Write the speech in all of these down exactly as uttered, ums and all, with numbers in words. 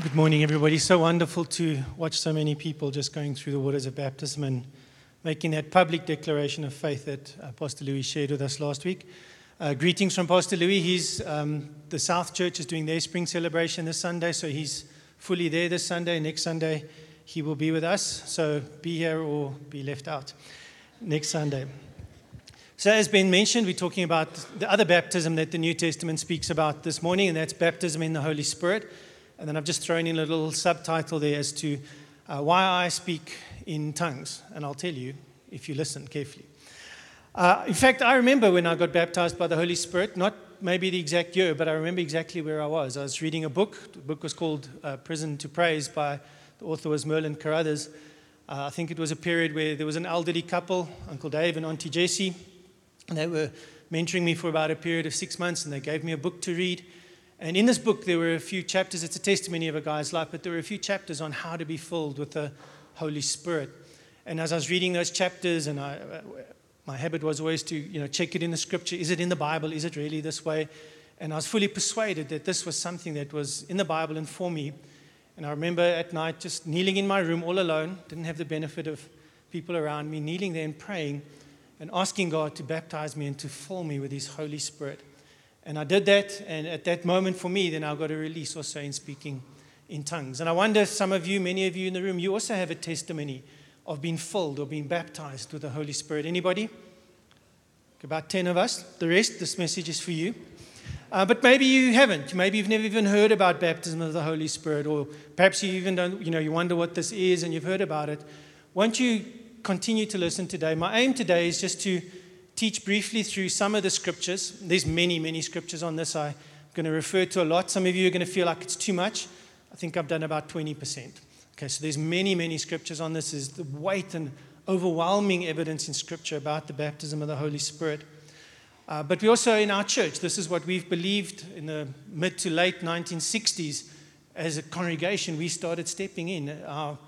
Good morning, everybody. So wonderful to watch so many people just going through the waters of baptism and making that public declaration of faith that Pastor Louis shared with us last week. Uh, greetings from Pastor Louis. He's um, the South Church is doing their spring celebration this Sunday, so he's fully there this Sunday. Next Sunday, he will be with us, so be here or be left out next Sunday. So as Ben mentioned, we're talking about the other baptism that the New Testament speaks about this morning, and that's baptism in the Holy Spirit. And then I've just thrown in a little subtitle there as to uh, why I speak in tongues. And I'll tell you if you listen carefully. Uh, in fact, I remember when I got baptized by the Holy Spirit, not maybe the exact year, but I remember exactly where I was. I was reading a book. The book was called uh, Prison to Praise by the author was Merlin Carruthers. Uh, I think it was a period where there was an elderly couple, Uncle Dave and Auntie Jessie. And they were mentoring me for about a period of six months, and they gave me a book to read. And in this book, there were a few chapters. It's a testimony of a guy's life, but there were a few chapters on how to be filled with the Holy Spirit. And as I was reading those chapters, and I, my habit was always to, you know, check it in the Scripture. Is it in the Bible? Is it really this way? And I was fully persuaded that this was something that was in the Bible and for me. And I remember at night just kneeling in my room all alone, didn't have the benefit of people around me, kneeling there and praying and asking God to baptize me and to fill me with His Holy Spirit. And I did that, and at that moment for me, then I got a release also in speaking in tongues. And I wonder, some of you, many of you in the room, you also have a testimony of being filled or being baptized with the Holy Spirit. Anybody? About ten of us. The rest, this message is for you. Uh, but maybe you haven't. Maybe you've never even heard about baptism of the Holy Spirit, or perhaps you even don't, you know, you wonder what this is and you've heard about it. Won't you continue to listen today? My aim today is just to teach briefly through some of the scriptures. There's many, many scriptures on this. I'm going to refer to a lot. Some of you are going to feel like it's too much. I think I've done about twenty percent. Okay, so there's many, many scriptures on this. There's the weight and overwhelming evidence in Scripture about the baptism of the Holy Spirit. Uh, but we also, in our church, this is what we've believed in the mid to late nineteen sixties. As a congregation, we started stepping in. Our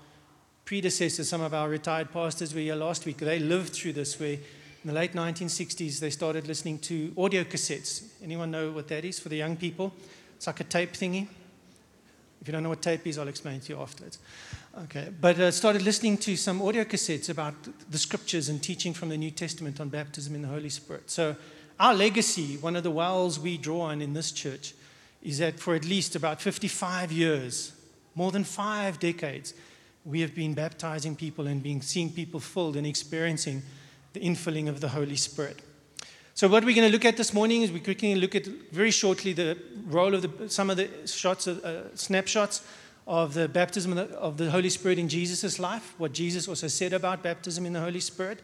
predecessors, some of our retired pastors were here last week. They lived through this where in the late nineteen sixties, they started listening to audio cassettes. Anyone know what that is for the young people? It's like a tape thingy. If you don't know what tape is, I'll explain it to you afterwards. Okay, but I uh, started listening to some audio cassettes about the scriptures and teaching from the New Testament on baptism in the Holy Spirit. So our legacy, one of the wells we draw on in this church, is that for at least about fifty-five years, more than five decades, we have been baptizing people and been seeing people filled and experiencing the infilling of the Holy Spirit. So what we're going to look at this morning is we're quickly look at very shortly the role of the, some of the shots, of, uh, snapshots of the baptism of the, of the Holy Spirit in Jesus' life, what Jesus also said about baptism in the Holy Spirit.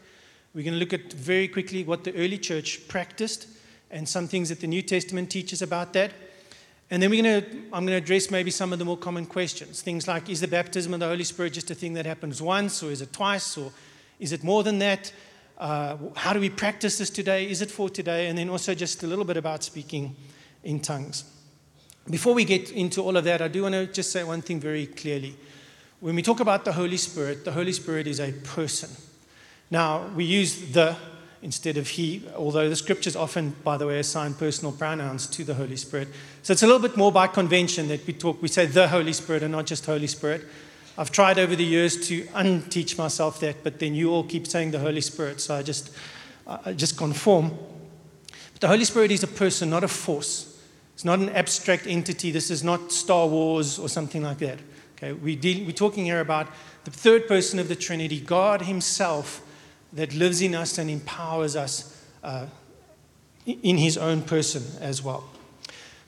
We're going to look at very quickly what the early church practiced and some things that the New Testament teaches about that. And then we're going to, I'm going to address maybe some of the more common questions, things like, is the baptism of the Holy Spirit just a thing that happens once, or is it twice, or is it more than that? Uh, how do we practice this today? Is it for today? And then also just a little bit about speaking in tongues. Before we get into all of that, I do want to just say one thing very clearly. When we talk about the Holy Spirit, the Holy Spirit is a person. Now, we use the instead of he, although the scriptures often, by the way, assign personal pronouns to the Holy Spirit. So it's a little bit more by convention that we talk, we say the Holy Spirit and not just Holy Spirit. I've tried over the years to unteach myself that, but then you all keep saying the Holy Spirit, so I just, I just conform. But the Holy Spirit is a person, not a force. It's not an abstract entity. This is not Star Wars or something like that. Okay, we deal, we're talking here about the third person of the Trinity, God Himself, that lives in us and empowers us uh, in His own person as well.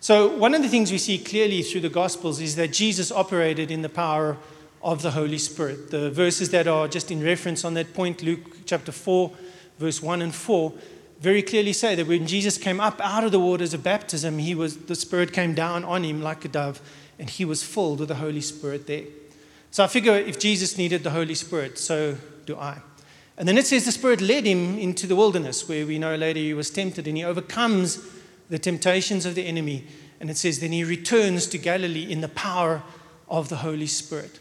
So one of the things we see clearly through the Gospels is that Jesus operated in the power of the Holy Spirit. The verses that are just in reference on that point, Luke chapter four, verse one and four, very clearly say that when Jesus came up out of the waters of baptism, he was the Spirit came down on him like a dove, and he was filled with the Holy Spirit there. So I figure if Jesus needed the Holy Spirit, so do I. And then it says the Spirit led him into the wilderness, where we know later he was tempted, and he overcomes the temptations of the enemy. And it says then he returns to Galilee in the power of the Holy Spirit.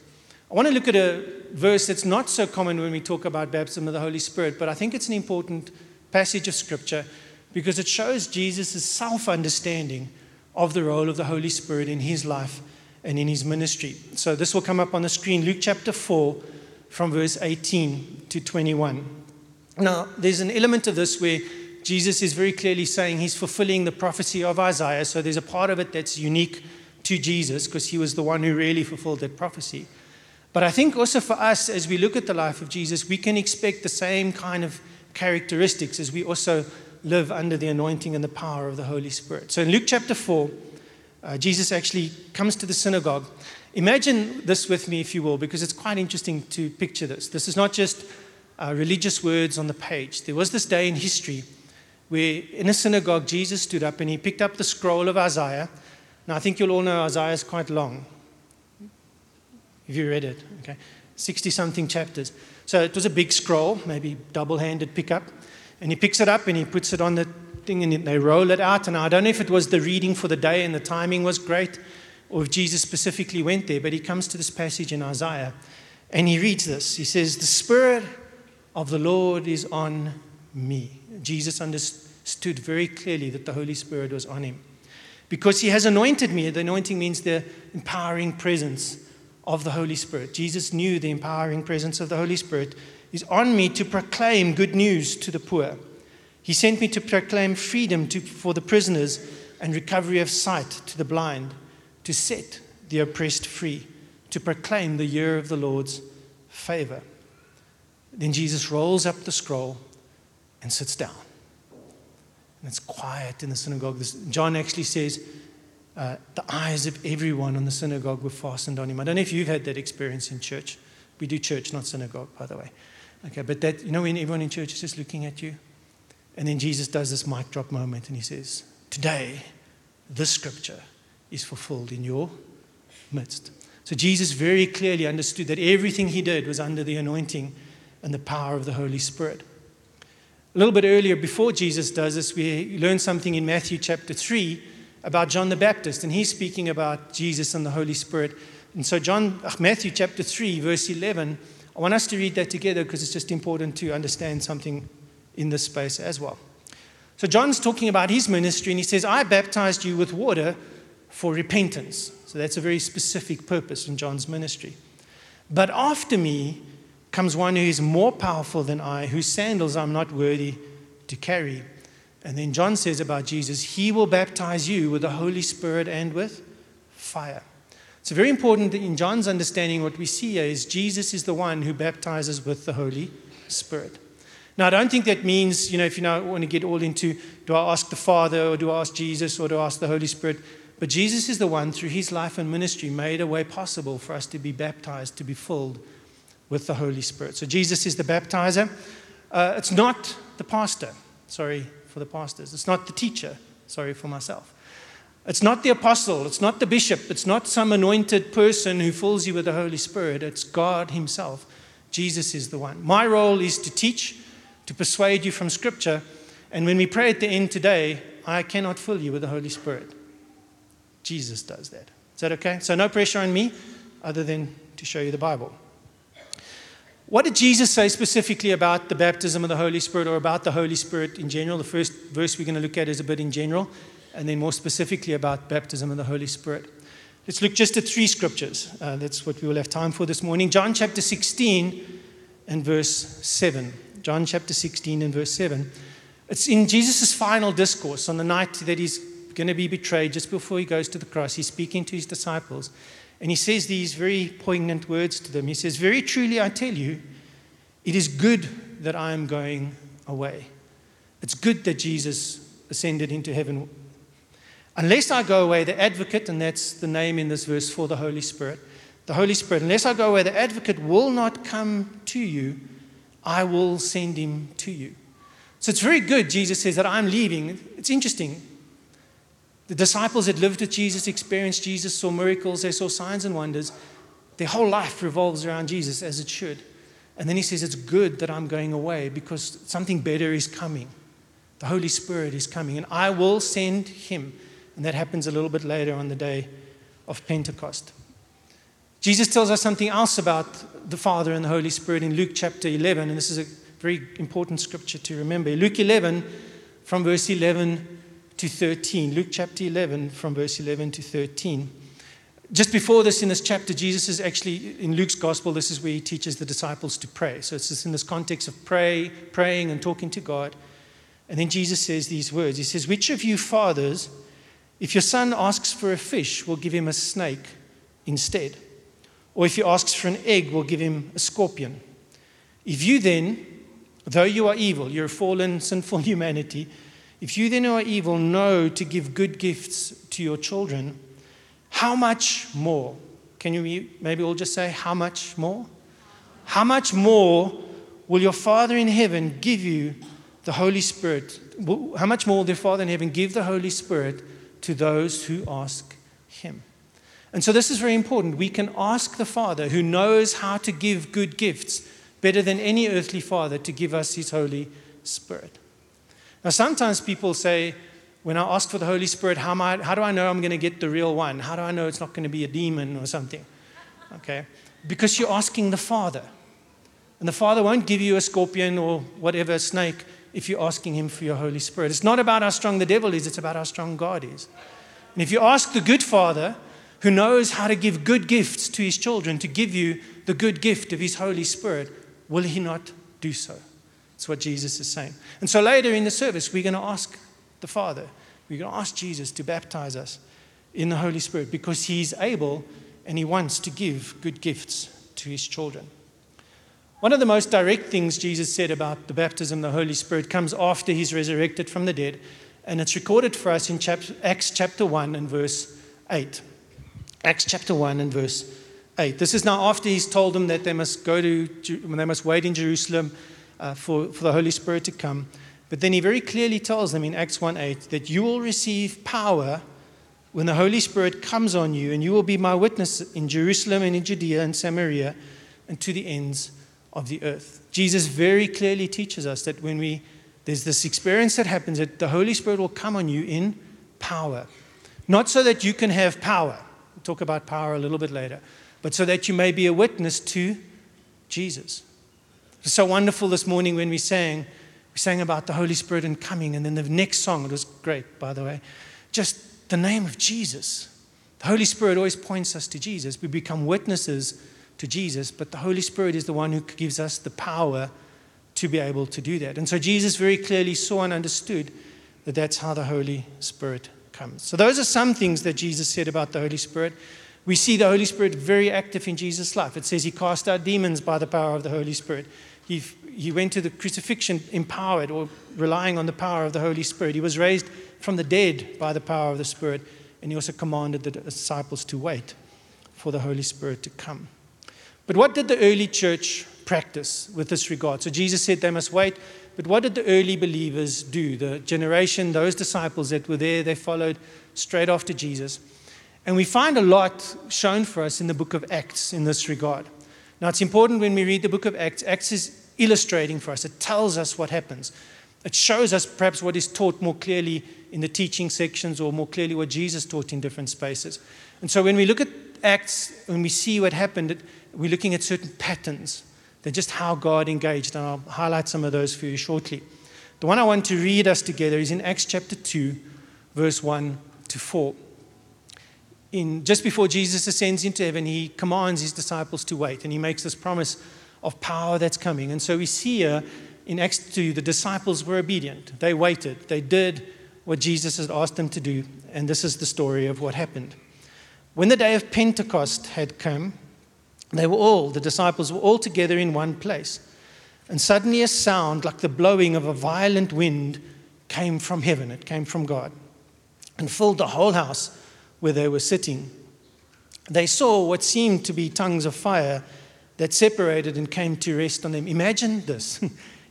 I want to look at a verse that's not so common when we talk about baptism of the Holy Spirit, but I think it's an important passage of Scripture because it shows Jesus' self-understanding of the role of the Holy Spirit in his life and in his ministry. So this will come up on the screen, Luke chapter four, from verse eighteen to twenty-one. Now, there's an element of this where Jesus is very clearly saying he's fulfilling the prophecy of Isaiah. So there's a part of it that's unique to Jesus because he was the one who really fulfilled that prophecy. But I think also for us, as we look at the life of Jesus, we can expect the same kind of characteristics as we also live under the anointing and the power of the Holy Spirit. So in Luke chapter four, uh, Jesus actually comes to the synagogue. Imagine this with me, if you will, because it's quite interesting to picture this. This is not just uh, religious words on the page. There was this day in history where in a synagogue, Jesus stood up and he picked up the scroll of Isaiah. Now, I think you'll all know Isaiah is quite long. Have you read it? Okay, sixty-something chapters. So it was a big scroll, maybe double-handed pickup. And he picks it up and he puts it on the thing and they roll it out. And I don't know if it was the reading for the day and the timing was great or if Jesus specifically went there, but he comes to this passage in Isaiah and he reads this. He says, "The Spirit of the Lord is on me." Jesus understood very clearly that the Holy Spirit was on him. Because he has anointed me. The anointing means the empowering presence of the Holy Spirit. Jesus knew the empowering presence of the Holy Spirit is on me to proclaim good news to the poor. He sent me to proclaim freedom to, for the prisoners and recovery of sight to the blind, to set the oppressed free, to proclaim the year of the Lord's favor. Then Jesus rolls up the scroll and sits down. And it's quiet in the synagogue. This, John actually says, uh, the eyes of everyone on the synagogue were fastened on him. I don't know if you've had that experience in church. We do church, not synagogue, by the way. Okay, but that, you know, when everyone in church is just looking at you? And then Jesus does this mic drop moment and he says, "Today, this scripture is fulfilled in your midst." So Jesus very clearly understood that everything he did was under the anointing and the power of the Holy Spirit. A little bit earlier, before Jesus does this, we learn something in Matthew chapter three about John the Baptist, and he's speaking about Jesus and the Holy Spirit. And so John, Matthew chapter three, verse eleven, I want us to read that together because it's just important to understand something in this space as well. So John's talking about his ministry, and he says, "I baptized you with water for repentance." So that's a very specific purpose in John's ministry. "But after me comes one who is more powerful than I, whose sandals I'm not worthy to carry." And then John says about Jesus, "He will baptize you with the Holy Spirit and with fire." It's very important that in John's understanding, what we see here is Jesus is the one who baptizes with the Holy Spirit. Now, I don't think that means, you know, if you now want to get all into, do I ask the Father or do I ask Jesus or do I ask the Holy Spirit? But Jesus is the one, through his life and ministry, made a way possible for us to be baptized, to be filled with the Holy Spirit. So Jesus is the baptizer. Uh, it's not the pastor. Sorry for the pastors. It's not the teacher. Sorry for myself. It's not the apostle. It's not the bishop. It's not some anointed person who fills you with the Holy Spirit. It's God himself. Jesus is the one. My role is to teach, to persuade you from Scripture. And when we pray at the end today, I cannot fill you with the Holy Spirit. Jesus does that. Is that okay? So no pressure on me other than to show you the Bible. What did Jesus say specifically about the baptism of the Holy Spirit or about the Holy Spirit in general? The first verse we're going to look at is a bit in general, and then more specifically about baptism of the Holy Spirit. Let's look just at three scriptures. Uh, that's what we will have time for this morning. John chapter sixteen and verse seven. John chapter sixteen and verse seven. It's in Jesus' final discourse on the night that he's going to be betrayed, just before he goes to the cross. He's speaking to his disciples. And he says these very poignant words to them. He says, "Very truly I tell you, it is good that I am going away." It's good that Jesus ascended into heaven. "Unless I go away, the advocate," and that's the name in this verse for the Holy Spirit, the Holy Spirit, "unless I go away, the advocate will not come to you. I will send him to you." So it's very good, Jesus says, that I'm leaving. It's interesting. The disciples had lived with Jesus, experienced Jesus, saw miracles, they saw signs and wonders. Their whole life revolves around Jesus, as it should. And then he says, it's good that I'm going away because something better is coming. The Holy Spirit is coming, and I will send him. And that happens a little bit later on the day of Pentecost. Jesus tells us something else about the Father and the Holy Spirit in Luke chapter eleven, and this is a very important scripture to remember. Luke eleven, from verse eleven to thirteen. Luke chapter eleven, from verse eleven to thirteen. Just before this, in this chapter, Jesus is actually, in Luke's gospel, this is where he teaches the disciples to pray. So it's just in this context of pray, praying and talking to God. And then Jesus says these words. He says, which of you fathers, if your son asks for a fish, will give him a snake instead? Or if he asks for an egg, will give him a scorpion? If you then, though you are evil, you're a fallen, sinful humanity, if you then who are evil know to give good gifts to your children, how much more? Can you maybe all just say, how much more? How much more will your Father in heaven give you the Holy Spirit? How much more will their Father in heaven give the Holy Spirit to those who ask him? And so this is very important. We can ask the Father, who knows how to give good gifts better than any earthly father, to give us his Holy Spirit. Now, sometimes people say, when I ask for the Holy Spirit, how, am I, how do I know I'm going to get the real one? How do I know it's not going to be a demon or something? Okay, because you're asking the Father. And the Father won't give you a scorpion or whatever, a snake, if you're asking him for your Holy Spirit. It's not about how strong the devil is, it's about how strong God is. And if you ask the good Father, who knows how to give good gifts to his children, to give you the good gift of his Holy Spirit, will he not do so? That's what Jesus is saying. And so later in the service, we're going to ask the Father. We're going to ask Jesus to baptize us in the Holy Spirit, because he's able and he wants to give good gifts to his children. One of the most direct things Jesus said about the baptism of the Holy Spirit comes after he's resurrected from the dead, and it's recorded for us in Acts chapter one and verse eight. Acts chapter one and verse eight. This is now after he's told them that they must go to, they must wait in Jerusalem uh, for, for the Holy Spirit to come. But then he very clearly tells them in Acts one eight that you will receive power when the Holy Spirit comes on you, and you will be my witness in Jerusalem and in Judea and Samaria and to the ends of the earth. Jesus very clearly teaches us that when we, there's this experience that happens, that the Holy Spirit will come on you in power. Not so that you can have power. We'll talk about power a little bit later. But so that you may be a witness to Jesus. It's so wonderful this morning when we sang, We sang about the Holy Spirit and coming, and then the next song, it was great, by the way, just the name of Jesus. The Holy Spirit always points us to Jesus. We become witnesses to Jesus, but the Holy Spirit is the one who gives us the power to be able to do that. And so Jesus very clearly saw and understood that that's how the Holy Spirit comes. So those are some things that Jesus said about the Holy Spirit. We see the Holy Spirit very active in Jesus' life. It says he cast out demons by the power of the Holy Spirit. He, he went to the crucifixion empowered or relying on the power of the Holy Spirit. He was raised from the dead by the power of the Spirit. And he also commanded the disciples to wait for the Holy Spirit to come. But what did the early church practice with this regard? So Jesus said they must wait. But what did the early believers do? The generation, those disciples that were there, they followed straight after Jesus. And we find a lot shown for us in the book of Acts in this regard. Now, it's important when we read the book of Acts, Acts is illustrating for us. It tells us what happens. It shows us perhaps what is taught more clearly in the teaching sections, or more clearly what Jesus taught in different spaces. And so when we look at Acts, when we see what happened, we're looking at certain patterns. They're just how God engaged, and I'll highlight some of those for you shortly. The one I want to read us together is in Acts chapter two, verse one to four. In, just before Jesus ascends into heaven, he commands his disciples to wait, and he makes this promise of power that's coming. And so we see here in Acts two, the disciples were obedient. They waited. They did what Jesus had asked them to do, and this is the story of what happened. When the day of Pentecost had come, they were all, the disciples were all together in one place. And suddenly a sound like the blowing of a violent wind came from heaven. It came from God and filled the whole house where they were sitting. They saw what seemed to be tongues of fire that separated and came to rest on them. Imagine this.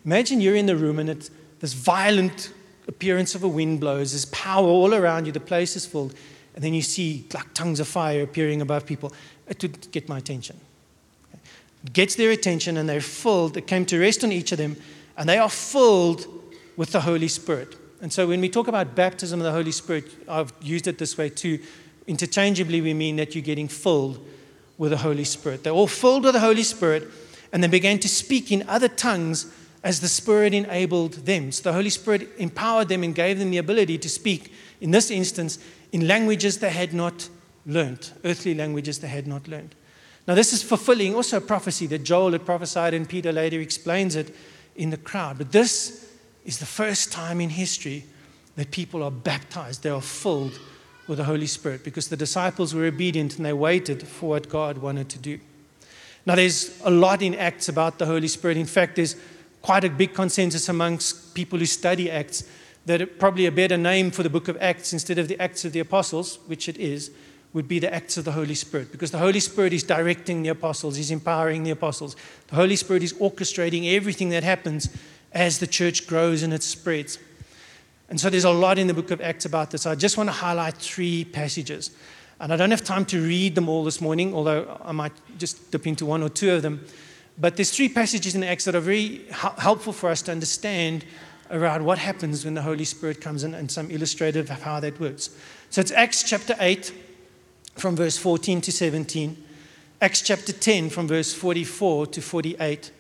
Imagine you're in the room and it's this violent appearance of a wind blows, there's power all around you, the place is filled, and then you see like tongues of fire appearing above people. It would get my attention. It gets their attention and they're filled. It came to rest on each of them, and they are filled with the Holy Spirit. And so when we talk about baptism of the Holy Spirit, I've used it this way too. Interchangeably, we mean that you're getting filled with the Holy Spirit. They're all filled with the Holy Spirit, and they began to speak in other tongues as the Spirit enabled them. So the Holy Spirit empowered them and gave them the ability to speak, in this instance, in languages they had not learnt, earthly languages they had not learnt. Now this is fulfilling also a prophecy that Joel had prophesied, and Peter later explains it in the crowd. But this is the first time in history that people are baptized, they are filled with the Holy Spirit, because the disciples were obedient and they waited for what God wanted to do. Now there's a lot in Acts about the Holy Spirit. In fact, there's quite a big consensus amongst people who study Acts that probably a better name for the book of Acts, instead of the Acts of the Apostles, which it is, would be the Acts of the Holy Spirit, because the Holy Spirit is directing the apostles, he's empowering the apostles. The Holy Spirit is orchestrating everything that happens as the church grows and it spreads. And so there's a lot in the book of Acts about this. I just want to highlight three passages. And I don't have time to read them all this morning, although I might just dip into one or two of them. But there's three passages in Acts that are very helpful for us to understand around what happens when the Holy Spirit comes in, and some illustrative of how that works. So it's Acts chapter eight, from verse fourteen to seventeen, Acts chapter ten, from verse forty-four to forty-eight,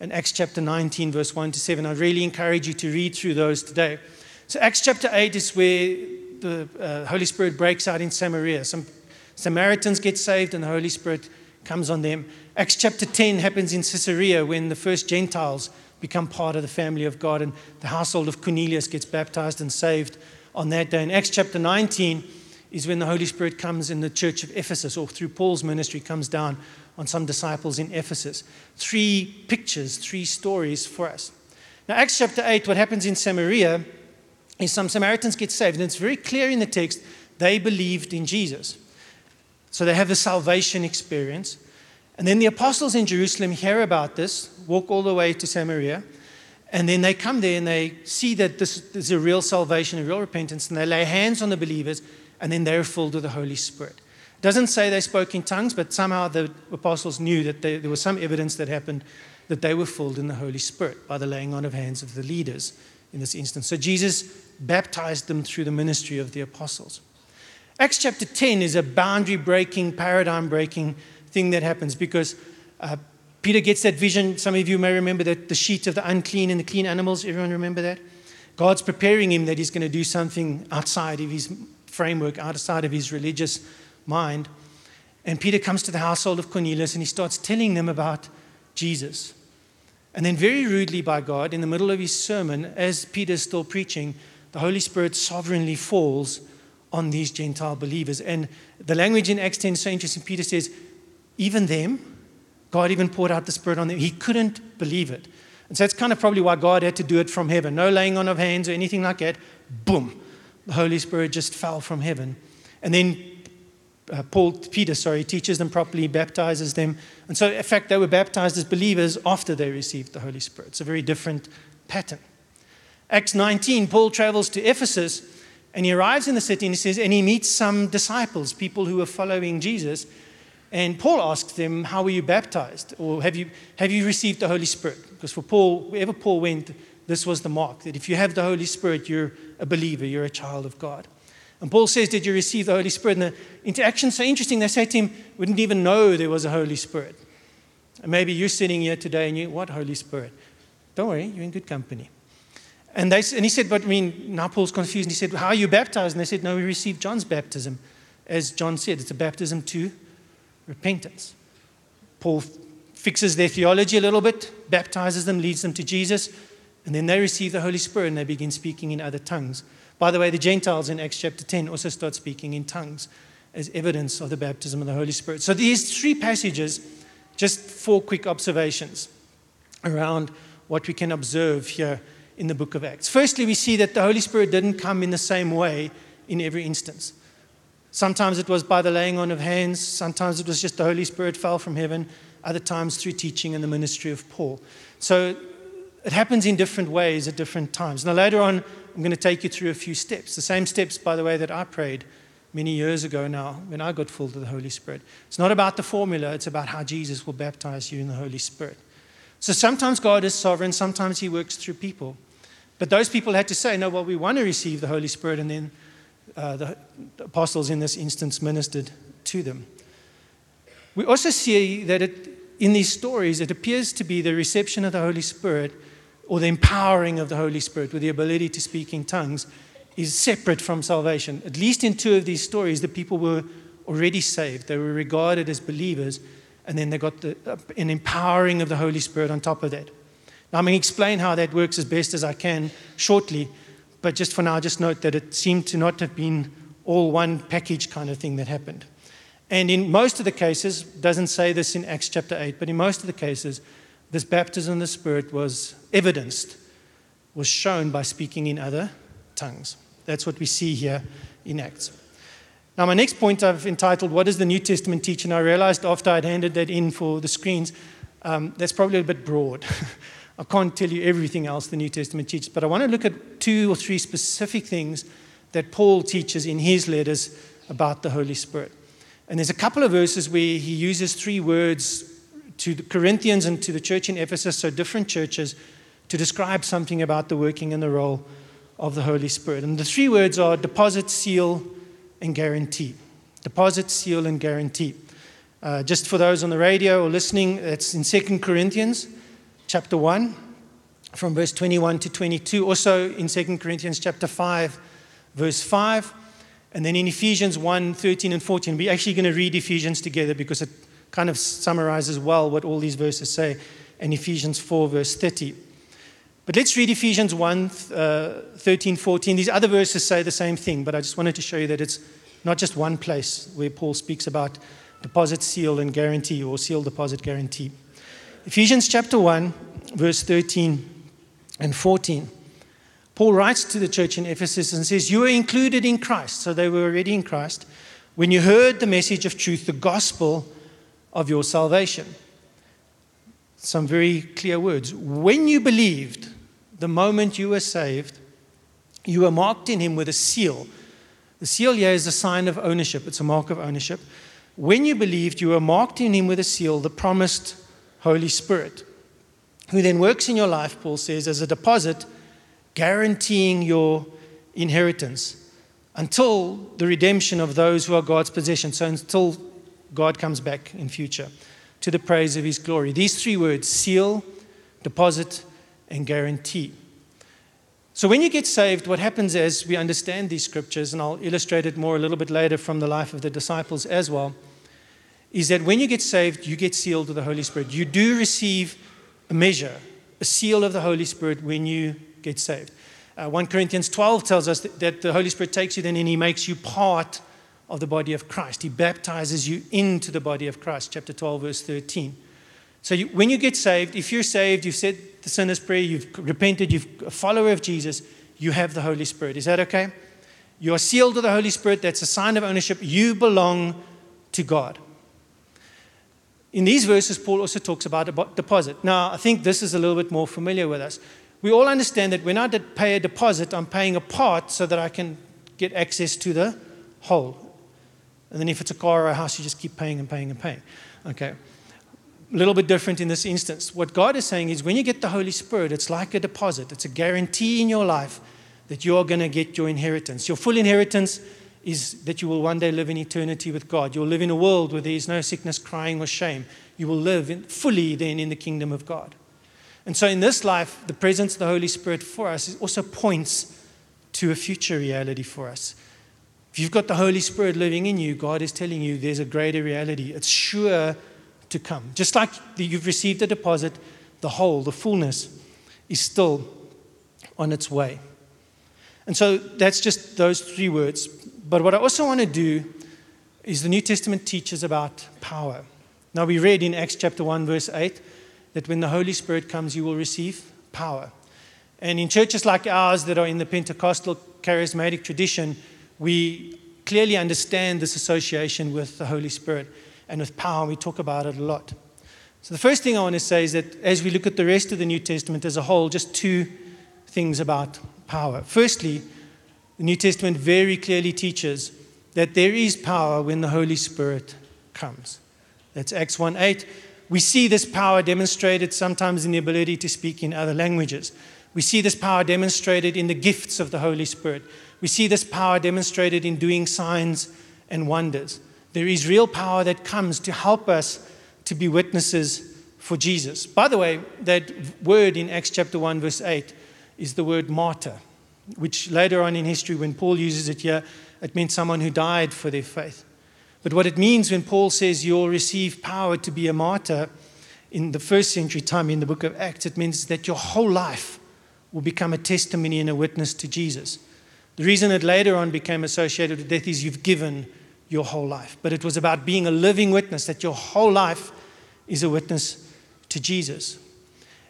and Acts chapter nineteen, verse one to seven. I really encourage you to read through those today. So Acts chapter eight is where the uh, Holy Spirit breaks out in Samaria. Some Samaritans get saved and the Holy Spirit comes on them. Acts chapter ten happens in Caesarea when the first Gentiles become part of the family of God, and the household of Cornelius gets baptized and saved on that day. In Acts chapter nineteen, is when the Holy Spirit comes in the church of Ephesus, or through Paul's ministry comes down on some disciples in Ephesus. Three pictures, three stories for us. Now, Acts chapter eight, what happens in Samaria is some Samaritans get saved, and it's very clear in the text, they believed in Jesus. So they have the salvation experience. And then the apostles in Jerusalem hear about this, walk all the way to Samaria, and then they come there and they see that this is a real salvation, a real repentance, and they lay hands on the believers, and then they were filled with the Holy Spirit. It doesn't say they spoke in tongues, but somehow the apostles knew that they, there was some evidence that happened that they were filled in the Holy Spirit by the laying on of hands of the leaders in this instance. So Jesus baptized them through the ministry of the apostles. Acts chapter ten is a boundary-breaking, paradigm-breaking thing that happens, because uh, Peter gets that vision. Some of you may remember that the sheet of the unclean and the clean animals. Everyone remember that? God's preparing him that he's going to do something outside of his framework, outside of his religious mind. And Peter comes to the household of Cornelius and he starts telling them about Jesus. And then very rudely by God, in the middle of his sermon, as Peter's still preaching, the Holy Spirit sovereignly falls on these Gentile believers. And the language in Acts ten is so interesting. Peter says, even them, God even poured out the Spirit on them. He couldn't believe it. And so that's kind of probably why God had to do it from heaven. No laying on of hands or anything like that. Boom. The Holy Spirit just fell from heaven. And then uh, Paul, Peter, sorry, teaches them properly, baptizes them. And so, in fact, they were baptized as believers after they received the Holy Spirit. It's a very different pattern. Acts nineteen, Paul travels to Ephesus, and he arrives in the city, and he says, and he meets some disciples, people who were following Jesus. And Paul asks them, how were you baptized? Or have you, have you received the Holy Spirit? Because for Paul, wherever Paul went, this was the mark, that if you have the Holy Spirit, you're a believer, you're a child of God. And Paul says, did you receive the Holy Spirit? And the interaction's so interesting, they say to him, we didn't even know there was a Holy Spirit. And maybe you're sitting here today and you, what Holy Spirit? Don't worry, you're in good company. And they and he said, but I mean, now Paul's confused. And he said, how are you baptized? And they said, no, we received John's baptism. As John said, it's a baptism to repentance. Paul fixes their theology a little bit, baptizes them, leads them to Jesus. And then they receive the Holy Spirit and they begin speaking in other tongues. By the way, the Gentiles in Acts chapter ten also start speaking in tongues as evidence of the baptism of the Holy Spirit. So these three passages, just four quick observations around what we can observe here in the book of Acts. Firstly, we see that the Holy Spirit didn't come in the same way in every instance. Sometimes it was by the laying on of hands. Sometimes it was just the Holy Spirit fell from heaven. Other times through teaching and the ministry of Paul. So it happens in different ways at different times. Now, later on, I'm going to take you through a few steps. The same steps, by the way, that I prayed many years ago now when I got filled with the Holy Spirit. It's not about the formula. It's about how Jesus will baptize you in the Holy Spirit. So sometimes God is sovereign. Sometimes he works through people. But those people had to say, no, well, we want to receive the Holy Spirit. And then uh, the apostles in this instance ministered to them. We also see that it, in these stories, it appears to be the reception of the Holy Spirit, or the empowering of the Holy Spirit with the ability to speak in tongues, is separate from salvation. At least in two of these stories, the people were already saved. They were regarded as believers, and then they got the, uh, an empowering of the Holy Spirit on top of that. Now, I'm going to explain how that works as best as I can shortly, but just for now, just note that it seemed to not have been all one package kind of thing that happened. And in most of the cases, doesn't say this in Acts chapter eight, but in most of the cases, this baptism of the Spirit was evidenced, was shown by speaking in other tongues. That's what we see here in Acts. Now, my next point I've entitled, What Does the New Testament Teach? And I realized after I'd handed that in for the screens, um, that's probably a bit broad. I can't tell you everything else the New Testament teaches, but I want to look at two or three specific things that Paul teaches in his letters about the Holy Spirit. And there's a couple of verses where he uses three words to the Corinthians and to the church in Ephesus, so different churches, to describe something about the working and the role of the Holy Spirit. And the three words are deposit, seal, and guarantee. Deposit, seal, and guarantee. Uh, just for those on the radio or listening, it's in Second Corinthians chapter one, from verse twenty-one to twenty-two. Also in Second Corinthians chapter five, verse five. And then in Ephesians one, thirteen and fourteen, we're actually going to read Ephesians together because it kind of summarizes well what all these verses say, and Ephesians four, verse thirty. But let's read Ephesians one, thirteen, fourteen. These other verses say the same thing, but I just wanted to show you that it's not just one place where Paul speaks about deposit, seal, and guarantee, or seal, deposit, guarantee. Ephesians chapter one, verse thirteen and fourteen. Paul writes to the church in Ephesus and says, you were included in Christ, so they were already in Christ, when you heard the message of truth, the gospel of your salvation. Some very clear words. When you believed, the moment you were saved, you were marked in him with a seal. The seal here is a sign of ownership. It's a mark of ownership. When you believed, you were marked in him with a seal, the promised Holy Spirit, who then works in your life, Paul says, as a deposit, guaranteeing your inheritance until the redemption of those who are God's possession. So until God comes back in future, to the praise of his glory. These three words, seal, deposit, and guarantee. So when you get saved, what happens is we understand these scriptures, and I'll illustrate it more a little bit later from the life of the disciples as well, is that when you get saved, you get sealed with the Holy Spirit. You do receive a measure, a seal of the Holy Spirit when you get saved. Uh, First Corinthians twelve tells us that, that the Holy Spirit takes you then and he makes you part of the body of Christ. He baptizes you into the body of Christ, chapter twelve, verse thirteen. So you, when you get saved, if you're saved, you've said the sinner's prayer, you've repented, you're a follower of Jesus, you have the Holy Spirit. Is that okay? You are sealed with the Holy Spirit. That's a sign of ownership. You belong to God. In these verses, Paul also talks about a deposit. Now, I think this is a little bit more familiar with us. We all understand that when I pay a deposit, I'm paying a part so that I can get access to the whole. And then if it's a car or a house, you just keep paying and paying and paying. Okay. A little bit different in this instance. What God is saying is when you get the Holy Spirit, it's like a deposit. It's a guarantee in your life that you're going to get your inheritance. Your full inheritance is that you will one day live in eternity with God. You'll live in a world where there is no sickness, crying, or shame. You will live in, fully then in the kingdom of God. And so in this life, the presence of the Holy Spirit for us also points to a future reality for us. If you've got the Holy Spirit living in you, God is telling you there's a greater reality. It's sure to come. Just like you've received a deposit, the whole, the fullness is still on its way. And so that's just those three words. But what I also want to do is the New Testament teaches about power. Now we read in Acts chapter one, verse eight, that when the Holy Spirit comes, you will receive power. And in churches like ours that are in the Pentecostal charismatic tradition, we clearly understand this association with the Holy Spirit and with power, and we talk about it a lot. So the first thing I want to say is that as we look at the rest of the New Testament as a whole, just two things about power. Firstly, the New Testament very clearly teaches that there is power when the Holy Spirit comes. That's Acts one eight. We see this power demonstrated sometimes in the ability to speak in other languages. We see this power demonstrated in the gifts of the Holy Spirit. We see this power demonstrated in doing signs and wonders. There is real power that comes to help us to be witnesses for Jesus. By the way, that word in Acts chapter one, verse eight, is the word martyr, which later on in history, when Paul uses it here, it meant someone who died for their faith. But what it means when Paul says you'll receive power to be a martyr in the first century time in the book of Acts, it means that your whole life will become a testimony and a witness to Jesus. The reason it later on became associated with death is you've given your whole life. But it was about being a living witness, that your whole life is a witness to Jesus.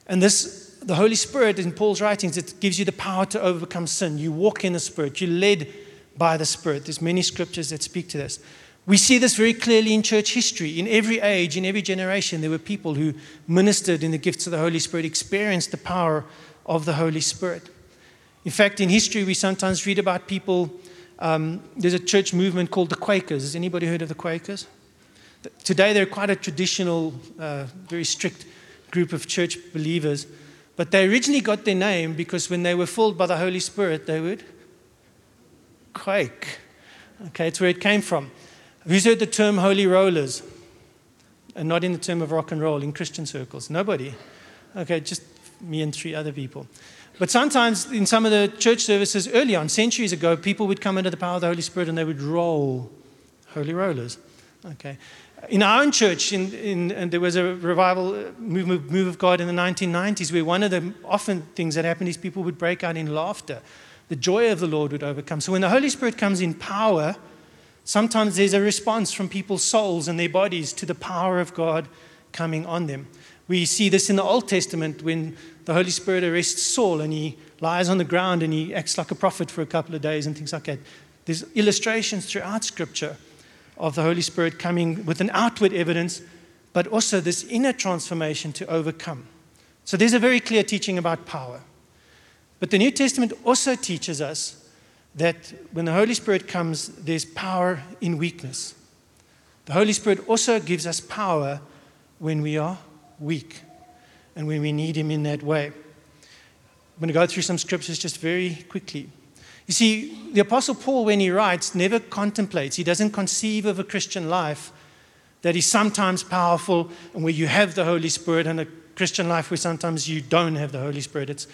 And this, the Holy Spirit in Paul's writings, it gives you the power to overcome sin. You walk in the Spirit. You're led by the Spirit. There's many scriptures that speak to this. We see this very clearly in church history. In every age, in every generation, there were people who ministered in the gifts of the Holy Spirit, experienced the power of the Holy Spirit. In fact, in history, we sometimes read about people. Um, there's a church movement called the Quakers. Has anybody heard of the Quakers? The, today, they're quite a traditional, uh, very strict group of church believers. But they originally got their name because when they were filled by the Holy Spirit, they would quake. Okay, it's where it came from. Who's heard the term holy rollers? And not in the term of rock and roll, in Christian circles. Nobody. Okay, just me and three other people. But sometimes in some of the church services early on, centuries ago, people would come under the power of the Holy Spirit and they would roll holy rollers. Okay. In our own church, in, in, and there was a revival move, move of God in the nineteen nineties where one of the often things that happened is people would break out in laughter. The joy of the Lord would overcome. So when the Holy Spirit comes in power, sometimes there's a response from people's souls and their bodies to the power of God coming on them. We see this in the Old Testament when the Holy Spirit arrests Saul and he lies on the ground and he acts like a prophet for a couple of days and things like that. There's illustrations throughout Scripture of the Holy Spirit coming with an outward evidence, but also this inner transformation to overcome. So there's a very clear teaching about power. But the New Testament also teaches us that when the Holy Spirit comes, there's power in weakness. The Holy Spirit also gives us power when we are weak, and when we need him in that way. I'm going to go through some scriptures just very quickly. You see, the Apostle Paul, when he writes, never contemplates, he doesn't conceive of a Christian life that is sometimes powerful and where you have the Holy Spirit, and a Christian life where sometimes you don't have the Holy Spirit. It's,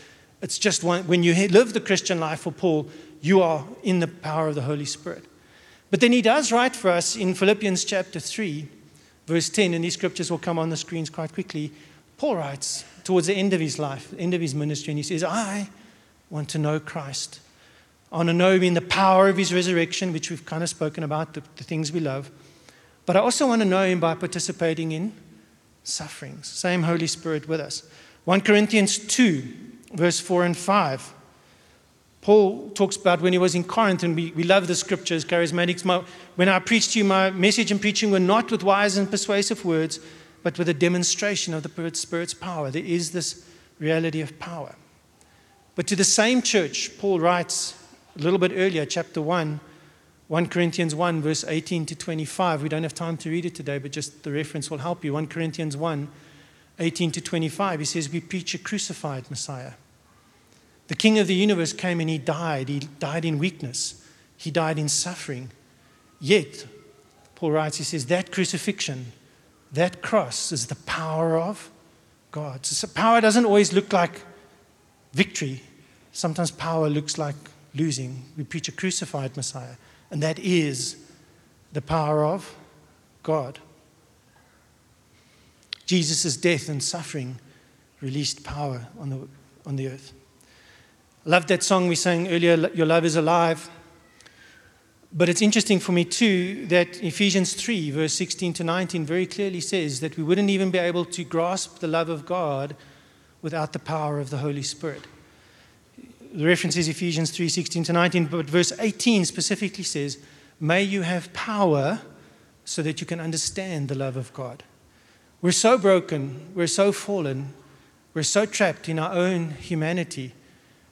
it's just one, when you live the Christian life for Paul, you are in the power of the Holy Spirit. But then he does write for us in Philippians chapter three, verse ten, and these scriptures will come on the screens quite quickly. Paul writes towards the end of his life, end of his ministry, and he says, I want to know Christ. I want to know him in the power of his resurrection, which we've kind of spoken about, the, the things we love. But I also want to know him by participating in sufferings. Same Holy Spirit with us. First Corinthians two, verse four and five. Paul talks about when he was in Corinth, and we, we love the scriptures, charismatics. My, when I preached to you, my message and preaching were not with wise and persuasive words, but with a demonstration of the Spirit's power. There is this reality of power. But to the same church, Paul writes a little bit earlier, chapter one, First Corinthians one, verse eighteen to twenty-five. We don't have time to read it today, but just the reference will help you. First Corinthians one, eighteen to twenty-five, he says, we preach a crucified Messiah. The King of the universe came and he died. He died in weakness. He died in suffering. Yet, Paul writes, he says, that crucifixion, that cross is the power of God. So power doesn't always look like victory. Sometimes power looks like losing. We preach a crucified Messiah. And that is the power of God. Jesus' death and suffering released power on the, on the earth. Loved that song we sang earlier, Your Love is Alive. But it's interesting for me too that Ephesians three, verse sixteen to nineteen very clearly says that we wouldn't even be able to grasp the love of God without the power of the Holy Spirit. The reference is Ephesians three, sixteen to nineteen, but verse eighteen specifically says, may you have power so that you can understand the love of God. We're so broken, we're so fallen, we're so trapped in our own humanity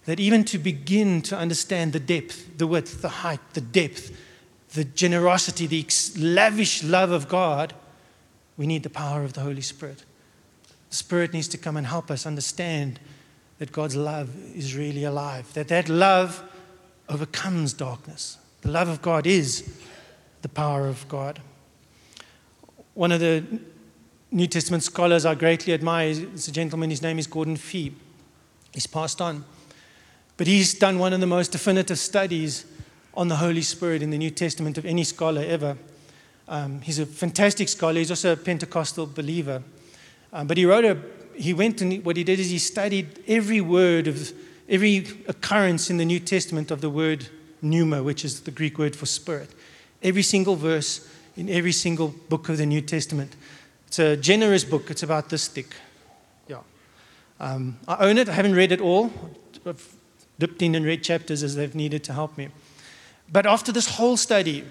that even to begin to understand the depth, the width, the height, the depth, the generosity, the lavish love of God, we need the power of the Holy Spirit. The Spirit needs to come and help us understand that God's love is really alive, that that love overcomes darkness. The love of God is the power of God. One of the New Testament scholars I greatly admire is a gentleman, his name is Gordon Fee. He's passed on. But he's done one of the most definitive studies on the Holy Spirit in the New Testament of any scholar ever. Um, he's a fantastic scholar. He's also a Pentecostal believer. Um, but he wrote a, he went and what he did is he studied every word of, every occurrence in the New Testament of the word pneuma, which is the Greek word for spirit. Every single verse in every single book of the New Testament. It's a generous book. It's about this thick. Yeah. Um, I own it. I haven't read it all. I've dipped in and read chapters as they've needed to help me. But after this whole study,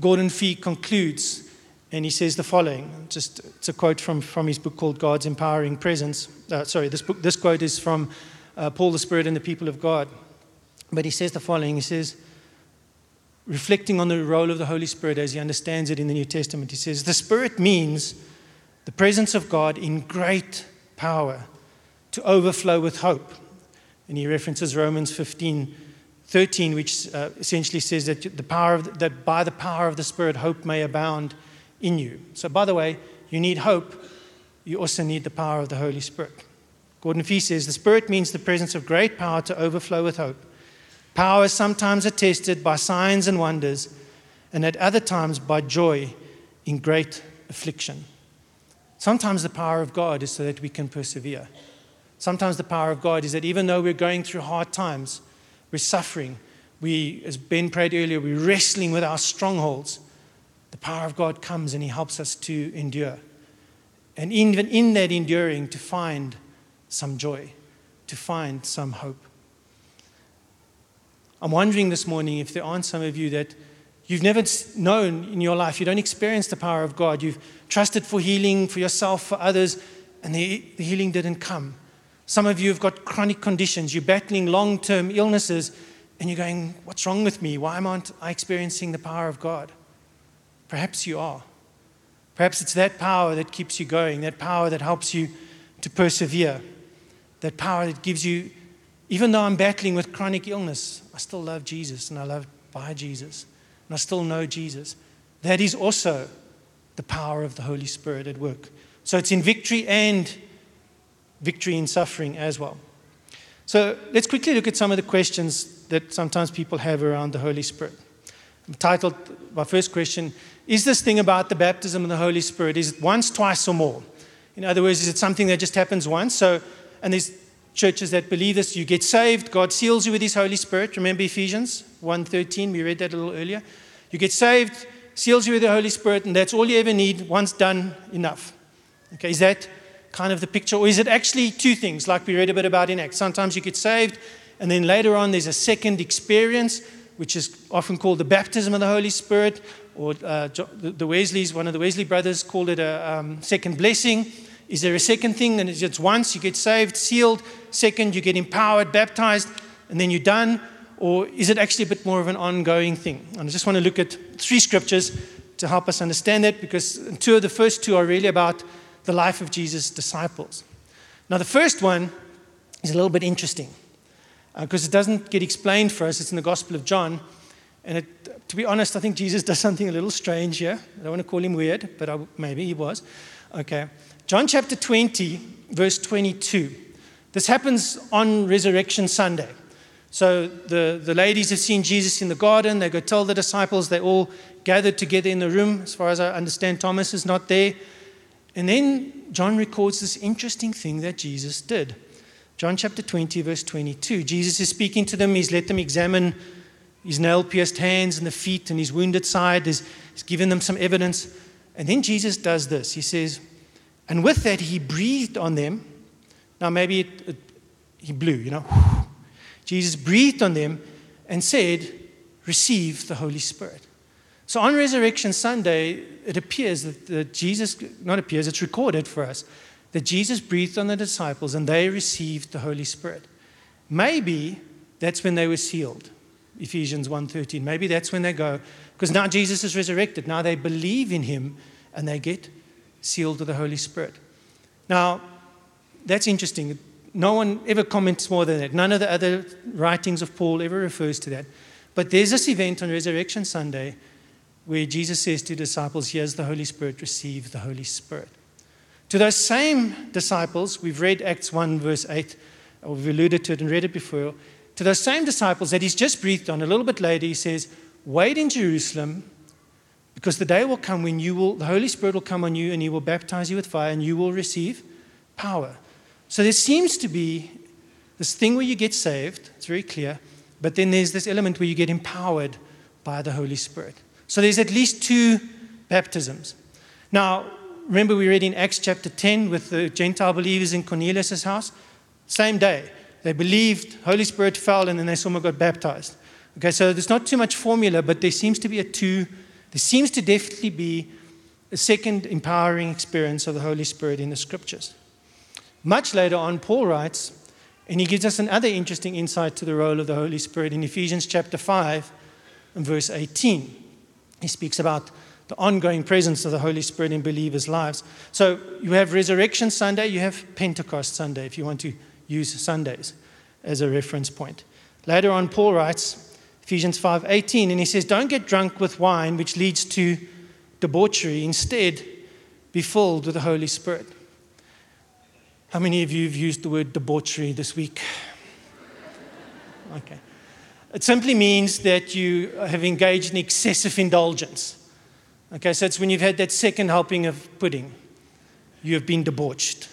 Gordon Fee concludes, and he says the following. Just it's a quote from, from his book called God's Empowering Presence. Uh, sorry, this book. This quote is from uh, Paul, the Spirit and the People of God. But he says the following. He says, reflecting on the role of the Holy Spirit as he understands it in the New Testament, he says, the Spirit means the presence of God in great power to overflow with hope. And he references Romans fifteen thirteen, which uh, essentially says that the power of the, that by the power of the Spirit, hope may abound in you. So by the way, you need hope. You also need the power of the Holy Spirit. Gordon Fee says, the Spirit means the presence of great power to overflow with hope. Power is sometimes attested by signs and wonders, and at other times by joy in great affliction. Sometimes the power of God is so that we can persevere. Sometimes the power of God is that even though we're going through hard times, we're suffering, we, as Ben prayed earlier, we're wrestling with our strongholds, the power of God comes and he helps us to endure. And even in that enduring, to find some joy, to find some hope. I'm wondering this morning if there aren't some of you that you've never known in your life, you don't experience the power of God. You've trusted for healing, for yourself, for others, and the, the healing didn't come. Some of you have got chronic conditions. You're battling long-term illnesses, and you're going, what's wrong with me? Why aren't I experiencing the power of God? Perhaps you are. Perhaps it's that power that keeps you going, that power that helps you to persevere, that power that gives you, even though I'm battling with chronic illness, I still love Jesus and I love by Jesus and I still know Jesus. That is also the power of the Holy Spirit at work. So it's in victory and victory in suffering as well. So let's quickly look at some of the questions that sometimes people have around the Holy Spirit. I'm titled, my first question, is this thing about the baptism of the Holy Spirit, is it once, twice or more? In other words, is it something that just happens once? So, and there's churches that believe this, you get saved, God seals you with his Holy Spirit. Remember Ephesians one thirteen, we read that a little earlier. You get saved, seals you with the Holy Spirit, and that's all you ever need. Once done, enough. Okay, is that kind of the picture? Or is it actually two things, like we read a bit about in Acts? Sometimes you get saved, and then later on there's a second experience, which is often called the baptism of the Holy Spirit, or uh, the Wesleys, one of the Wesley brothers called it a um, second blessing. Is there a second thing? And it's once you get saved, sealed. Second, you get empowered, baptized, and then you're done. Or is it actually a bit more of an ongoing thing? And I just want to look at three scriptures to help us understand that, because two of the first two are really about the life of Jesus' disciples. Now, the first one is a little bit interesting because uh, it doesn't get explained for us. It's in the Gospel of John. And it, to be honest, I think Jesus does something a little strange here. I don't want to call him weird, but I, maybe he was. Okay. John chapter twenty, verse twenty-two. This happens on Resurrection Sunday. So the, the ladies have seen Jesus in the garden. They go tell the disciples. They all gathered together in the room. As far as I understand, Thomas is not there. And then John records this interesting thing that Jesus did. John chapter twenty, verse twenty-two. Jesus is speaking to them. He's let them examine his nail-pierced hands and the feet and his wounded side. He's, he's given them some evidence. And then Jesus does this. He says, and with that, he breathed on them. Now, maybe it, it, he blew, you know. Jesus breathed on them and said, receive the Holy Spirit. So on Resurrection Sunday, it appears that, that Jesus, not appears, it's recorded for us, that Jesus breathed on the disciples and they received the Holy Spirit. Maybe that's when they were sealed, Ephesians one thirteen. Maybe that's when they go, because now Jesus is resurrected. Now they believe in him and they get sealed with the Holy Spirit. Now, that's interesting. No one ever comments more than that. None of the other writings of Paul ever refers to that. But there's this event on Resurrection Sunday where Jesus says to disciples, here's the Holy Spirit, receive the Holy Spirit. To those same disciples, we've read Acts one verse eight, or we've alluded to it and read it before, to those same disciples that he's just breathed on, a little bit later he says, wait in Jerusalem Because the day will come when you will, the Holy Spirit will come on you and he will baptize you with fire and you will receive power. So there seems to be this thing where you get saved, it's very clear, but then there's this element where you get empowered by the Holy Spirit. So there's at least two baptisms. Now, remember we read in Acts chapter ten with the Gentile believers in Cornelius' house? Same day. They believed, Holy Spirit fell, and then they somehow got baptized. Okay, so there's not too much formula, but there seems to be a two, there seems to definitely be a second empowering experience of the Holy Spirit in the Scriptures. Much later on, Paul writes, and he gives us another interesting insight to the role of the Holy Spirit in Ephesians chapter five and verse eighteen. He speaks about the ongoing presence of the Holy Spirit in believers' lives. So you have Resurrection Sunday, you have Pentecost Sunday, if you want to use Sundays as a reference point. Later on, Paul writes, Ephesians five eighteen, and he says, don't get drunk with wine, which leads to debauchery. Instead, be filled with the Holy Spirit. How many of you have used the word debauchery this week? Okay. It simply means that you have engaged in excessive indulgence. Okay, so it's when you've had that second helping of pudding. You have been debauched.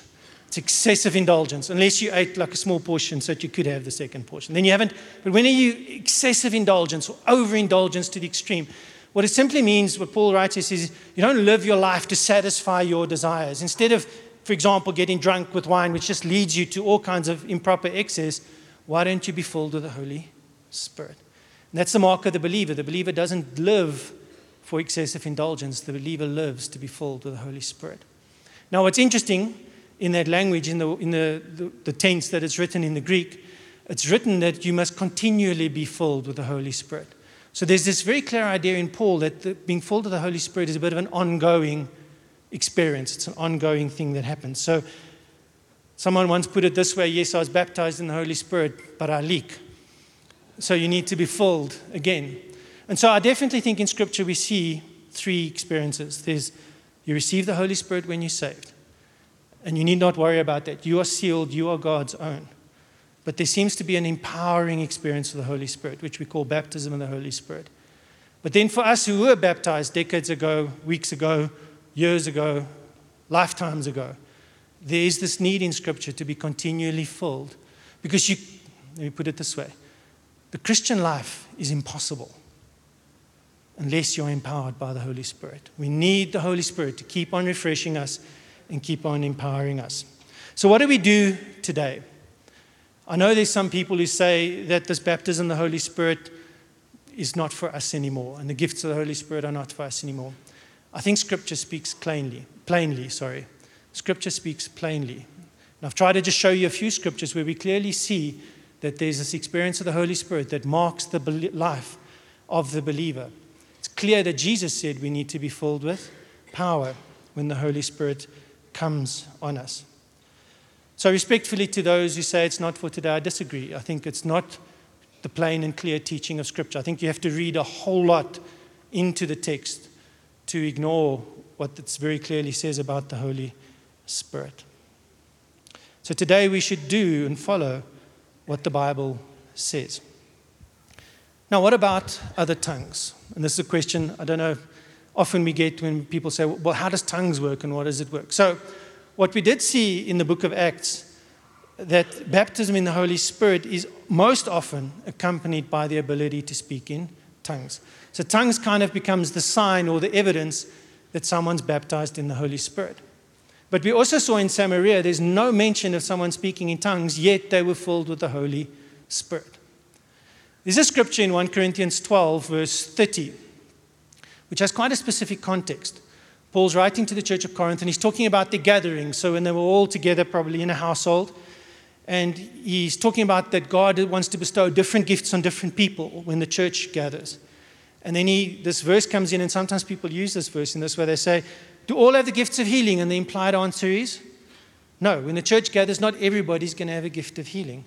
It's excessive indulgence, unless you ate like a small portion so that you could have the second portion. Then you haven't, but when are you excessive indulgence or overindulgence to the extreme? What it simply means, what Paul writes is, is you don't live your life to satisfy your desires. Instead of, for example, getting drunk with wine, which just leads you to all kinds of improper excess, why don't you be filled with the Holy Spirit? And that's the mark of the believer. The believer doesn't live for excessive indulgence. The believer lives to be filled with the Holy Spirit. Now, what's interesting in that language, in the in the, the, the tense that it's written in the Greek, it's written that you must continually be filled with the Holy Spirit. So there's this very clear idea in Paul that the, being filled with the Holy Spirit is a bit of an ongoing experience. It's an ongoing thing that happens. So someone once put it this way, yes, I was baptized in the Holy Spirit, but I leak. So you need to be filled again. And so I definitely think in Scripture we see three experiences. There's you receive the Holy Spirit when you're saved. And you need not worry about that. You are sealed. You are God's own. But there seems to be an empowering experience of the Holy Spirit, which we call baptism in the Holy Spirit. But then for us who were baptized decades ago, weeks ago, years ago, lifetimes ago, there is this need in Scripture to be continually filled. Because you, let me put it this way, the Christian life is impossible unless you're empowered by the Holy Spirit. We need the Holy Spirit to keep on refreshing us and keep on empowering us. So what do we do today? I know there's some people who say that this baptism of the Holy Spirit is not for us anymore, and the gifts of the Holy Spirit are not for us anymore. I think Scripture speaks plainly. Plainly, sorry. Scripture speaks plainly. And I've tried to just show you a few scriptures where we clearly see that there's this experience of the Holy Spirit that marks the life of the believer. It's clear that Jesus said we need to be filled with power when the Holy Spirit comes on us. So respectfully to those who say it's not for today, I disagree. I think it's not the plain and clear teaching of Scripture. I think you have to read a whole lot into the text to ignore what it very clearly says about the Holy Spirit. So today we should do and follow what the Bible says. Now, what about other tongues? And this is a question, I don't know, often we get when people say, well, how does tongues work and what does it work? So what we did see in the book of Acts, that baptism in the Holy Spirit is most often accompanied by the ability to speak in tongues. So tongues kind of becomes the sign or the evidence that someone's baptized in the Holy Spirit. But we also saw in Samaria, there's no mention of someone speaking in tongues, yet they were filled with the Holy Spirit. There's a scripture in First Corinthians twelve, verse thirty. Which has quite a specific context. Paul's writing to the church of Corinth, and he's talking about the gathering. So when they were all together, probably in a household, and he's talking about that God wants to bestow different gifts on different people when the church gathers. And then he, this verse comes in, and sometimes people use this verse in this way. They say, do all have the gifts of healing? And the implied answer is, no. When the church gathers, not everybody's going to have a gift of healing.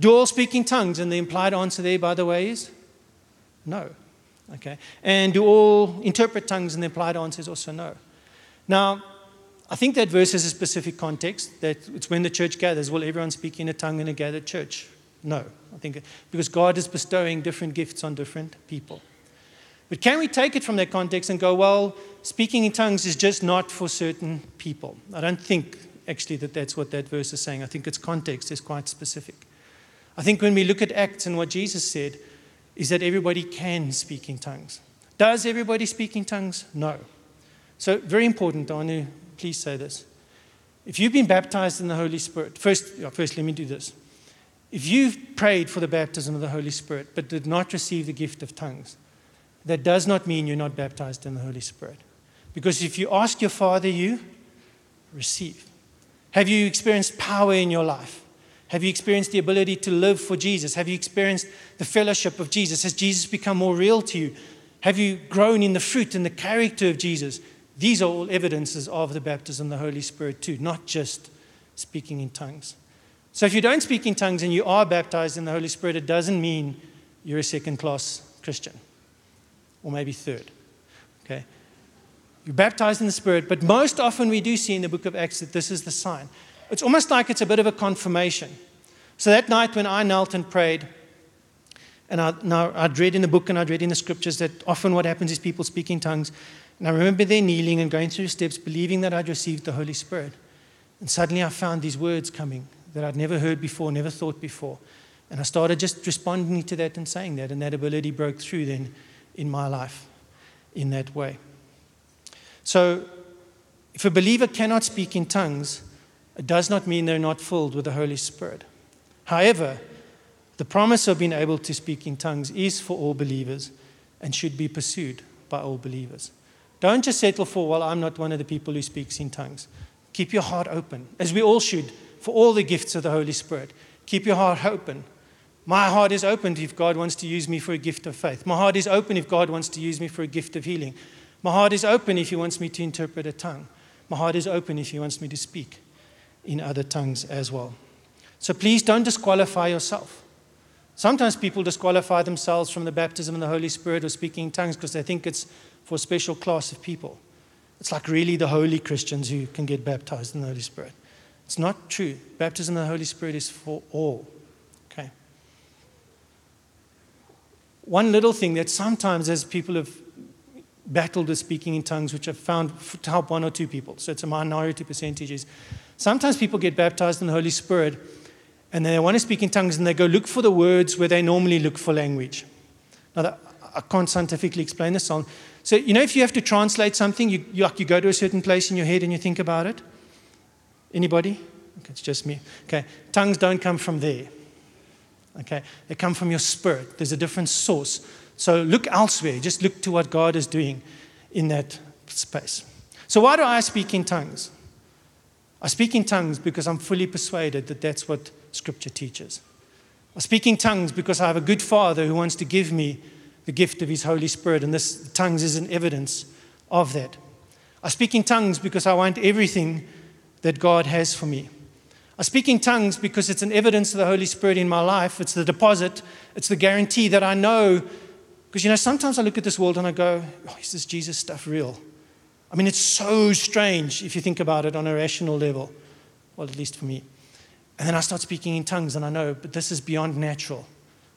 Do all speak in tongues? And the implied answer there, by the way, is no. Okay, and do all interpret tongues? And the implied answer is also no. Now, I think that verse has a specific context, that it's when the church gathers. Will everyone speak in a tongue in a gathered church? No, I think, because God is bestowing different gifts on different people. But can we take it from that context and go, well, speaking in tongues is just not for certain people? I don't think actually that that's what that verse is saying. I think its context is quite specific. I think when we look at Acts and what Jesus said, is that everybody can speak in tongues. Does everybody speak in tongues? No. So very important, I want to please say this. If you've been baptized in the Holy Spirit, first, first let me do this. If you've prayed for the baptism of the Holy Spirit but did not receive the gift of tongues, that does not mean you're not baptized in the Holy Spirit. Because if you ask your Father, you receive. Have you experienced power in your life? Have you experienced the ability to live for Jesus? Have you experienced the fellowship of Jesus? Has Jesus become more real to you? Have you grown in the fruit and the character of Jesus? These are all evidences of the baptism of the Holy Spirit too, not just speaking in tongues. So if you don't speak in tongues and you are baptized in the Holy Spirit, it doesn't mean you're a second-class Christian, or maybe third, okay? You're baptized in the Spirit, but most often we do see in the book of Acts that this is the sign. It's almost like it's a bit of a confirmation. So that night when I knelt and prayed, and I, now I'd read in the book and I'd read in the scriptures that often what happens is people speak in tongues. And I remember there kneeling and going through the steps, believing that I'd received the Holy Spirit. And suddenly I found these words coming that I'd never heard before, never thought before. And I started just responding to that and saying that, and that ability broke through then in my life in that way. So if a believer cannot speak in tongues, it does not mean they're not filled with the Holy Spirit. However, the promise of being able to speak in tongues is for all believers and should be pursued by all believers. Don't just settle for, well, I'm not one of the people who speaks in tongues. Keep your heart open, as we all should, for all the gifts of the Holy Spirit. Keep your heart open. My heart is open if God wants to use me for a gift of faith. My heart is open if God wants to use me for a gift of healing. My heart is open if He wants me to interpret a tongue. My heart is open if He wants me to speak in other tongues as well. So please don't disqualify yourself. Sometimes people disqualify themselves from the baptism of the Holy Spirit or speaking in tongues because they think it's for a special class of people. It's like really the holy Christians who can get baptized in the Holy Spirit. It's not true. Baptism in the Holy Spirit is for all. Okay. One little thing that sometimes as people have battled with speaking in tongues, which I've found to help one or two people, so it's a minority percentage, is sometimes people get baptized in the Holy Spirit and they want to speak in tongues and they go look for the words where they normally look for language. Now, that, I can't scientifically explain this song. So, you know, if you have to translate something, you, you, you go to a certain place in your head and you think about it. Anybody? Okay, it's just me. Okay, tongues don't come from there. Okay, they come from your spirit. There's a different source. So look elsewhere. Just look to what God is doing in that space. So why do I speak in tongues? I speak in tongues because I'm fully persuaded that that's what Scripture teaches. I speak in tongues because I have a good Father who wants to give me the gift of His Holy Spirit, and this tongues is an evidence of that. I speak in tongues because I want everything that God has for me. I speak in tongues because it's an evidence of the Holy Spirit in my life. It's the deposit. It's the guarantee that I know. Because, you know, sometimes I look at this world and I go, oh, is this Jesus stuff real? I mean, it's so strange if you think about it on a rational level. Well, at least for me. And then I start speaking in tongues and I know, but this is beyond natural.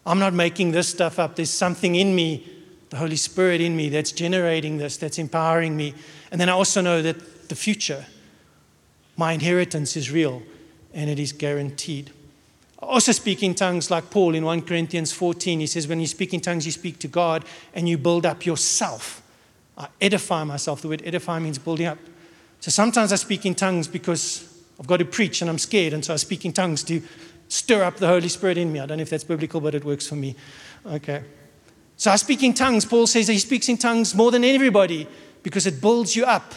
I'm not making this stuff up. There's something in me, the Holy Spirit in me, that's generating this, that's empowering me. And then I also know that the future, my inheritance is real and it is guaranteed. I also speak in tongues like Paul in First Corinthians fourteen. He says, when you speak in tongues, you speak to God and you build up yourself. I edify myself. The word edify means building up. So sometimes I speak in tongues because I've got to preach and I'm scared. And so I speak in tongues to stir up the Holy Spirit in me. I don't know if that's biblical, but it works for me. Okay. So I speak in tongues. Paul says that he speaks in tongues more than everybody because it builds you up.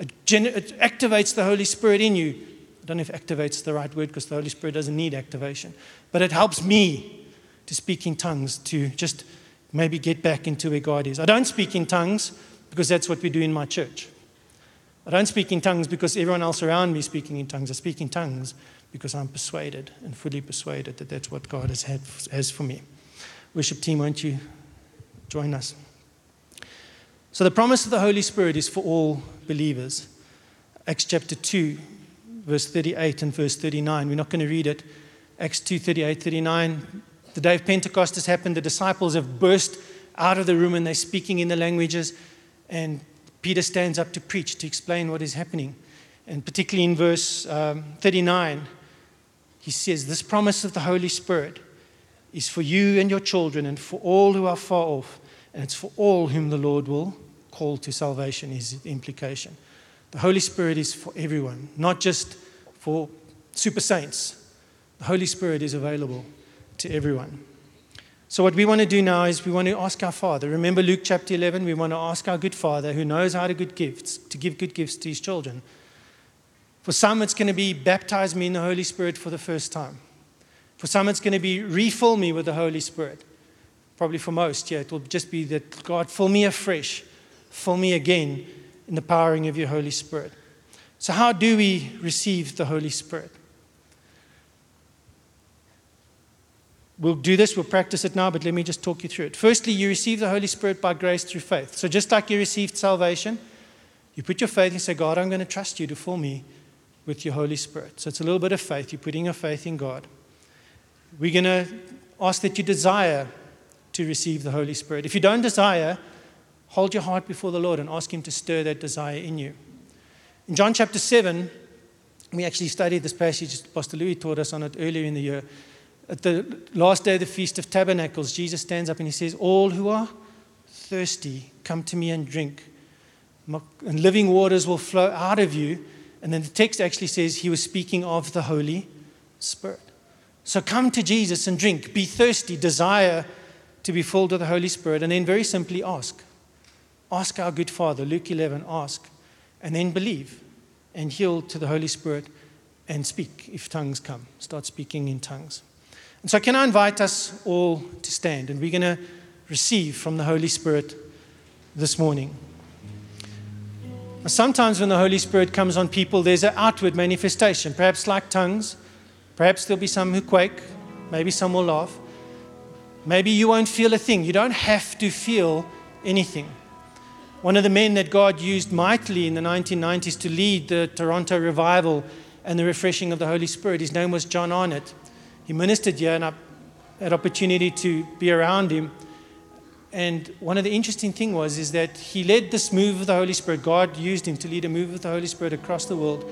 It, gen- it activates the Holy Spirit in you. I don't know if activates is the right word because the Holy Spirit doesn't need activation. But it helps me to speak in tongues, to just maybe get back into where God is. I don't speak in tongues because that's what we do in my church. I don't speak in tongues because everyone else around me is speaking in tongues. I speak in tongues because I'm persuaded and fully persuaded that that's what God has had has for me. Worship team, won't you join us? So the promise of the Holy Spirit is for all believers. Acts chapter two, verse thirty-eight and verse thirty-nine. We're not going to read it. Acts two, thirty-eight, thirty-nine. The day of Pentecost has happened. The disciples have burst out of the room and they're speaking in the languages. And Peter stands up to preach, to explain what is happening. And particularly in verse um, thirty-nine, he says, "This promise of the Holy Spirit is for you and your children and for all who are far off. And it's for all whom the Lord will call to salvation," is the implication. The Holy Spirit is for everyone, not just for super saints. The Holy Spirit is available to everyone. So what we want to do now is we want to ask our Father. Remember Luke chapter eleven, we want to ask our good Father who knows how to good gifts, to give good gifts to his children. For some, it's going to be baptize me in the Holy Spirit for the first time. For some, it's going to be refill me with the Holy Spirit. Probably for most, yeah, it will just be that, God, fill me afresh, fill me again in the powering of your Holy Spirit. So how do we receive the Holy Spirit? We'll do this, we'll practice it now, but let me just talk you through it. Firstly, you receive the Holy Spirit by grace through faith. So just like you received salvation, you put your faith and say, God, I'm going to trust you to fill me with your Holy Spirit. So it's a little bit of faith. You're putting your faith in God. We're going to ask that you desire to receive the Holy Spirit. If you don't desire, hold your heart before the Lord and ask him to stir that desire in you. In John chapter seven, we actually studied this passage. Pastor Louis taught us on it earlier in the year. At the last day of the Feast of Tabernacles, Jesus stands up and he says, "All who are thirsty, come to me and drink. And living waters will flow out of you." And then the text actually says he was speaking of the Holy Spirit. So come to Jesus and drink. Be thirsty, desire to be filled with the Holy Spirit, and then very simply ask. Ask our good Father, Luke eleven, ask, and then believe and yield to the Holy Spirit and speak. If tongues come, start speaking in tongues. And so can I invite us all to stand, and we're going to receive from the Holy Spirit this morning. Sometimes when the Holy Spirit comes on people, there's an outward manifestation, perhaps like tongues, perhaps there'll be some who quake, maybe some will laugh. Maybe you won't feel a thing. You don't have to feel anything. One of the men that God used mightily in the nineteen nineties to lead the Toronto revival and the refreshing of the Holy Spirit, his name was John Arnott. He ministered here, and I had opportunity to be around him. And one of the interesting things was is that he led this move of the Holy Spirit. God used him to lead a move of the Holy Spirit across the world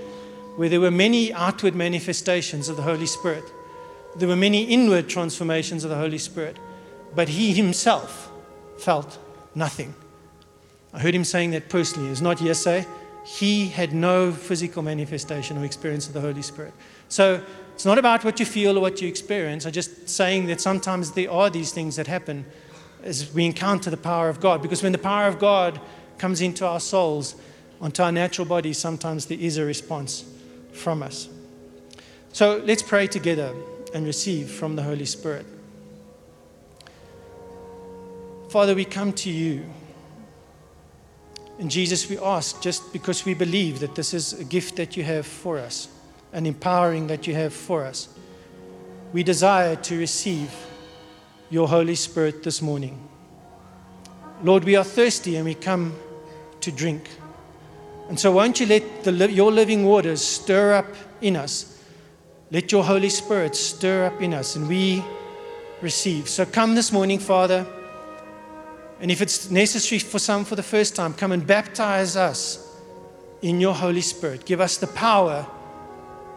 where there were many outward manifestations of the Holy Spirit. There were many inward transformations of the Holy Spirit, but he himself felt nothing. I heard him saying that personally. It's not hearsay. He had no physical manifestation or experience of the Holy Spirit. So it's not about what you feel or what you experience. I'm just saying that sometimes there are these things that happen as we encounter the power of God, because when the power of God comes into our souls, onto our natural bodies, sometimes there is a response from us. So let's pray together and receive from the Holy Spirit. Father, we come to you. And Jesus, we ask, just because we believe that this is a gift that you have for us, an empowering that you have for us, we desire to receive your Holy Spirit this morning. Lord, we are thirsty and we come to drink. And so won't you let the, your living waters stir up in us. Let your Holy Spirit stir up in us, and we receive. So come this morning, Father, and if it's necessary for some for the first time, come and baptize us in your Holy Spirit. Give us the power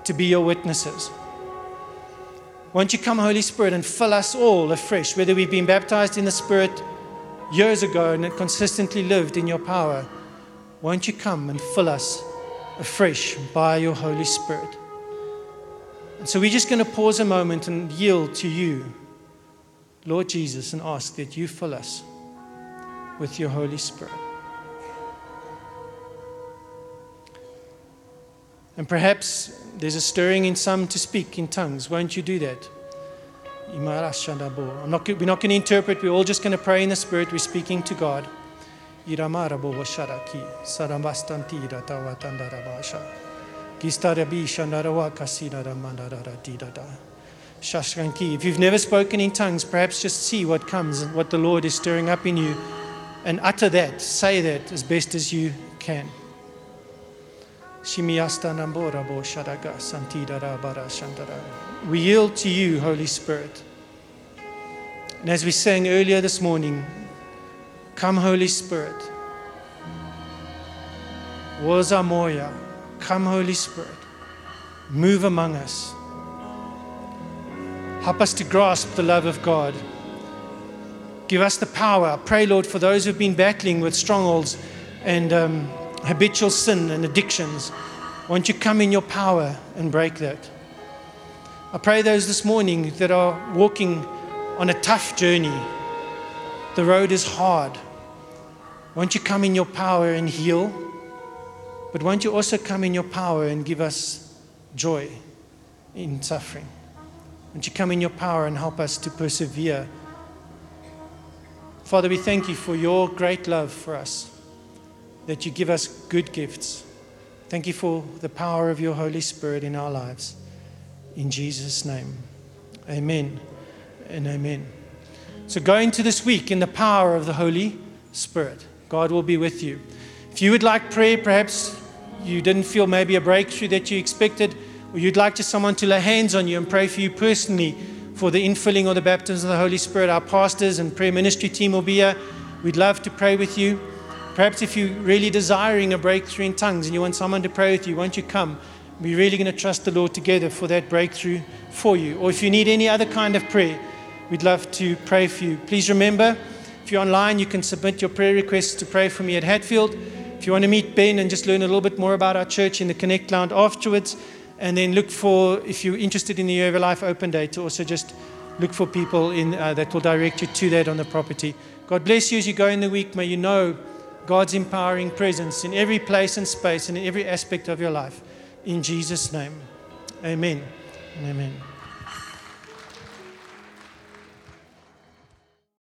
to be your witnesses. Won't you come, Holy Spirit, and fill us all afresh, whether we've been baptized in the Spirit years ago and consistently lived in your power. Won't you come and fill us afresh by your Holy Spirit? And so we're just going to pause a moment and yield to you, Lord Jesus, and ask that you fill us with your Holy Spirit. And perhaps there's a stirring in some to speak in tongues. Won't you do that? I'm not, we're not going to interpret. We're all just going to pray in the Spirit. We're speaking to God. If you've never spoken in tongues, perhaps just see what comes and what the Lord is stirring up in you, and utter that, say that as best as you can. We yield to you, Holy Spirit. And as we sang earlier this morning, Come, Holy Spirit. Woza moya. Come, Holy Spirit. Move among us. Help us to grasp the love of God. Give us the power. I pray, Lord, for those who've been battling with strongholds and um, habitual sin and addictions. Won't you come in your power and break that? I pray those this morning that are walking on a tough journey. The road is hard. Won't you come in your power and heal? But won't you also come in your power and give us joy in suffering? Won't you come in your power and help us to persevere? Father, we thank you for your great love for us, that you give us good gifts. Thank you for the power of your Holy Spirit in our lives. In Jesus' name, amen and amen. So go into this week in the power of the Holy Spirit. God will be with you. If you would like prayer, perhaps you didn't feel maybe a breakthrough that you expected, or you'd like just someone to lay hands on you and pray for you personally for the infilling or the baptism of the Holy Spirit, our pastors and prayer ministry team will be here. We'd love to pray with you. Perhaps if you're really desiring a breakthrough in tongues and you want someone to pray with you, won't you come? We're really going to trust the Lord together for that breakthrough for you. Or if you need any other kind of prayer, we'd love to pray for you. Please remember, if you're online, you can submit your prayer requests to pray for me at Hatfield. If you want to meet Ben and just learn a little bit more about our church in the Connect Lounge afterwards, and then look for, if you're interested in the Year of Your Life Open Day, to also just look for people in uh, that will direct you to that on the property. God bless you as you go in the week. May you know God's empowering presence in every place and space and in every aspect of your life. In Jesus' name, amen and amen.